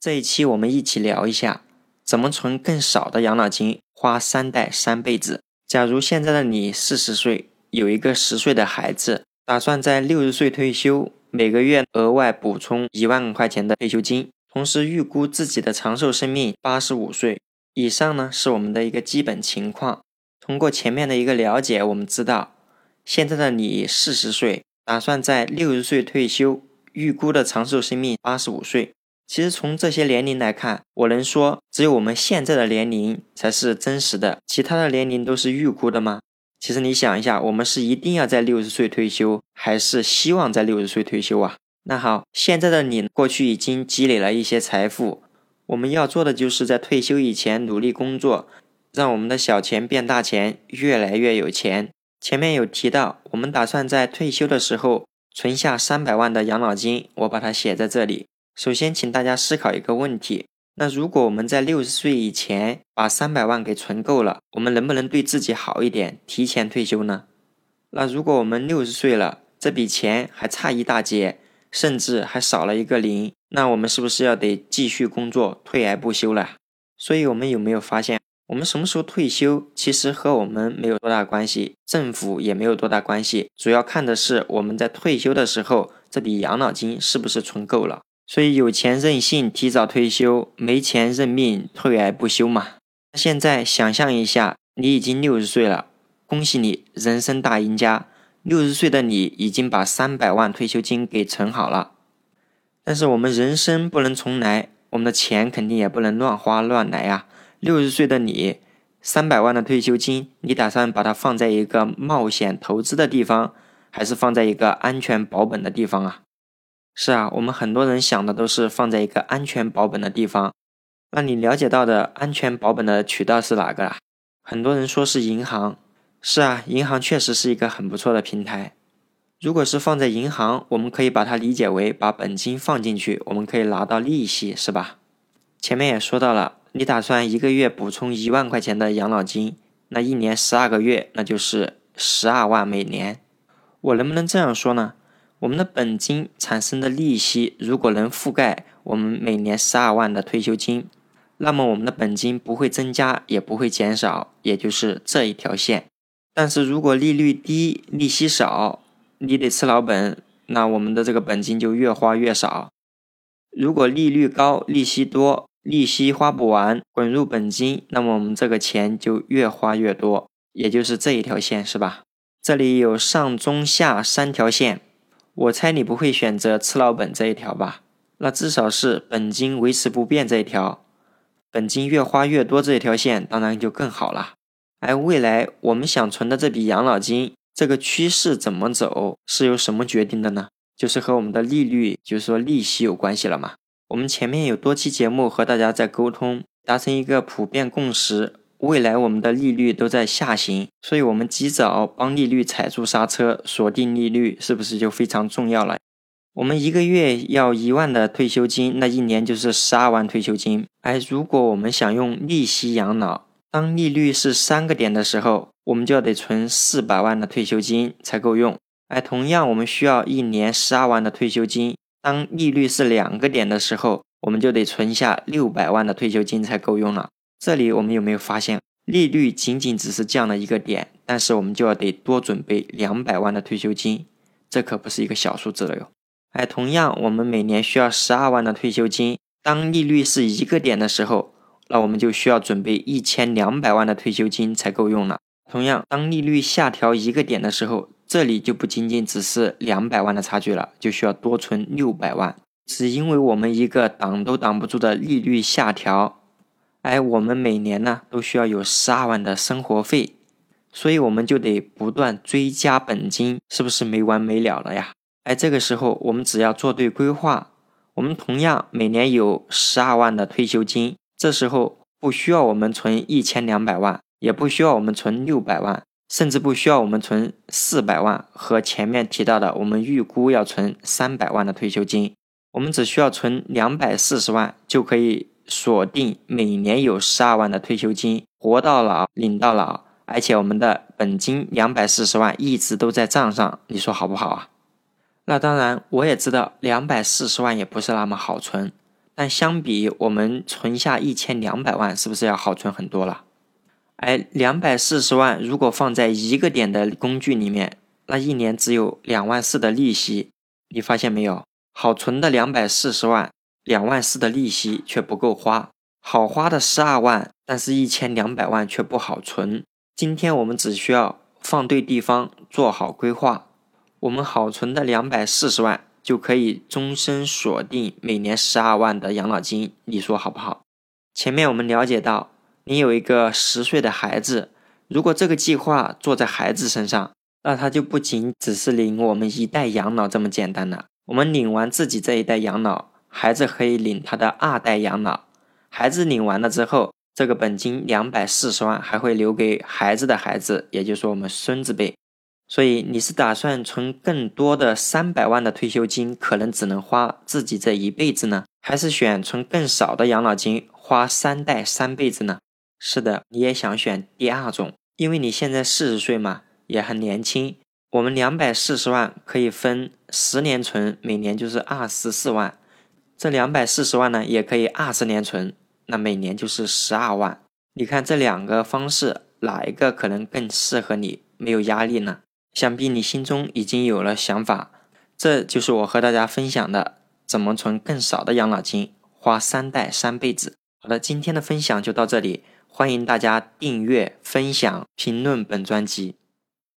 这一期我们一起聊一下怎么存更少的养老金，花三代三辈子。假如现在的你40岁，有一个10岁的孩子，打算在60岁退休，每个月额外补充1万块钱的退休金，同时预估自己的长寿生命85岁以上呢，是我们的一个基本情况。通过前面的一个了解，我们知道现在的你40岁，打算在60岁退休，预估的长寿生命85岁。其实从这些年龄来看，我能说只有我们现在的年龄才是真实的，其他的年龄都是预估的吗？其实你想一下，我们是一定要在60岁退休，还是希望在60岁退休啊？那好，现在的你过去已经积累了一些财富，我们要做的就是在退休以前努力工作，让我们的小钱变大钱，越来越有钱。前面有提到，我们打算在退休的时候存下300万的养老金，我把它写在这里。首先请大家思考一个问题，那如果我们在60岁以前把300万给存够了，我们能不能对自己好一点，提前退休呢？那如果我们60岁了，这笔钱还差一大截，甚至还少了一个零，那我们是不是要得继续工作，退而不休了？所以我们有没有发现，我们什么时候退休其实和我们没有多大关系，政府也没有多大关系，主要看的是我们在退休的时候这笔养老金是不是存够了。所以有钱任性，提早退休，没钱认命，退而不休嘛。现在想象一下，你已经60岁了，恭喜你，人生大赢家。60岁的你已经把300万退休金给存好了。但是我们人生不能重来，我们的钱肯定也不能乱花乱来啊。60岁的你，300万的退休金，你打算把它放在一个冒险投资的地方，还是放在一个安全保本的地方啊？是啊，我们很多人想的都是放在一个安全保本的地方。那你了解到的安全保本的渠道是哪个啊？很多人说是银行。是啊，银行确实是一个很不错的平台。如果是放在银行，我们可以把它理解为把本金放进去，我们可以拿到利息，是吧？前面也说到了，你打算一个月补充1万块钱的养老金，那一年12个月，那就是12万每年。我能不能这样说呢？我们的本金产生的利息如果能覆盖我们每年12万的退休金，那么我们的本金不会增加也不会减少，也就是这一条线。但是如果利率低，利息少，你得吃老本，那我们的这个本金就越花越少。如果利率高，利息多，利息花不完，滚入本金，那么我们这个钱就越花越多，也就是这一条线，是吧？这里有上中下3条线，我猜你不会选择吃老本这一条吧？那至少是本金维持不变这一条，本金越花越多这一条线当然就更好了。而未来我们想存的这笔养老金，这个趋势怎么走是由什么决定的呢？就是和我们的利率，就是说利息有关系了嘛。我们前面有多期节目和大家在沟通，达成一个普遍共识，未来我们的利率都在下行，所以我们及早帮利率踩住刹车，锁定利率，是不是就非常重要了？我们一个月要1万的退休金，那一年就是12万退休金。而如果我们想用利息养老，当利率是3个点的时候，我们就要得存400万的退休金才够用。而同样我们需要一年12万的退休金，当利率是2个点的时候，我们就得存下600万的退休金才够用了。这里我们有没有发现，利率仅仅只是降了1个点，但是我们就要得多准备200万的退休金，这可不是一个小数字了哟。而同样我们每年需要12万的退休金，当利率是1个点的时候，那我们就需要准备1200万的退休金才够用了。同样当利率下调1个点的时候，这里就不仅仅只是200万的差距了，就需要多存600万，只因为我们一个挡都挡不住的利率下调。而我们每年呢都需要有12万的生活费，所以我们就得不断追加本金，是不是没完没了了呀？而这个时候我们只要做对规划，我们同样每年有12万的退休金，这时候不需要我们存1200万，也不需要我们存600万，甚至不需要我们存400万和前面提到的我们预估要存300万的退休金，我们只需要存240万就可以锁定每年有12万的退休金，活到老领到老，而且我们的本金240万一直都在账上，你说好不好啊？那当然我也知道240万也不是那么好存，但相比我们存下1200万，是不是要好存很多了？240万如果放在一个点的工具里面，那一年只有2.4万的利息，你发现没有？好存的240万，2.4万的利息却不够花，好花的12万，但是1200万却不好存。今天我们只需要放对地方，做好规划，我们好存的240万就可以终身锁定每年12万的养老金，你说好不好？前面我们了解到，你有一个10岁的孩子，如果这个计划做在孩子身上，那他就不仅只是领我们一代养老这么简单了。我们领完自己这一代养老，孩子可以领他的2代养老，孩子领完了之后，这个本金240万还会留给孩子的孩子，也就是我们孙子辈。所以你是打算存更多的300万的退休金，可能只能花自己这一辈子呢？还是选存更少的养老金，花3代3辈子呢？是的，你也想选第二种，因为你现在40岁嘛，也很年轻。我们240万可以分10年存，每年就是24万。这240万呢，也可以20年存，那每年就是12万。你看这两个方式，哪一个可能更适合你，没有压力呢？想必你心中已经有了想法。这就是我和大家分享的，怎么存更少的养老金，花3代3辈子。好的，今天的分享就到这里，欢迎大家订阅、分享、评论本专辑。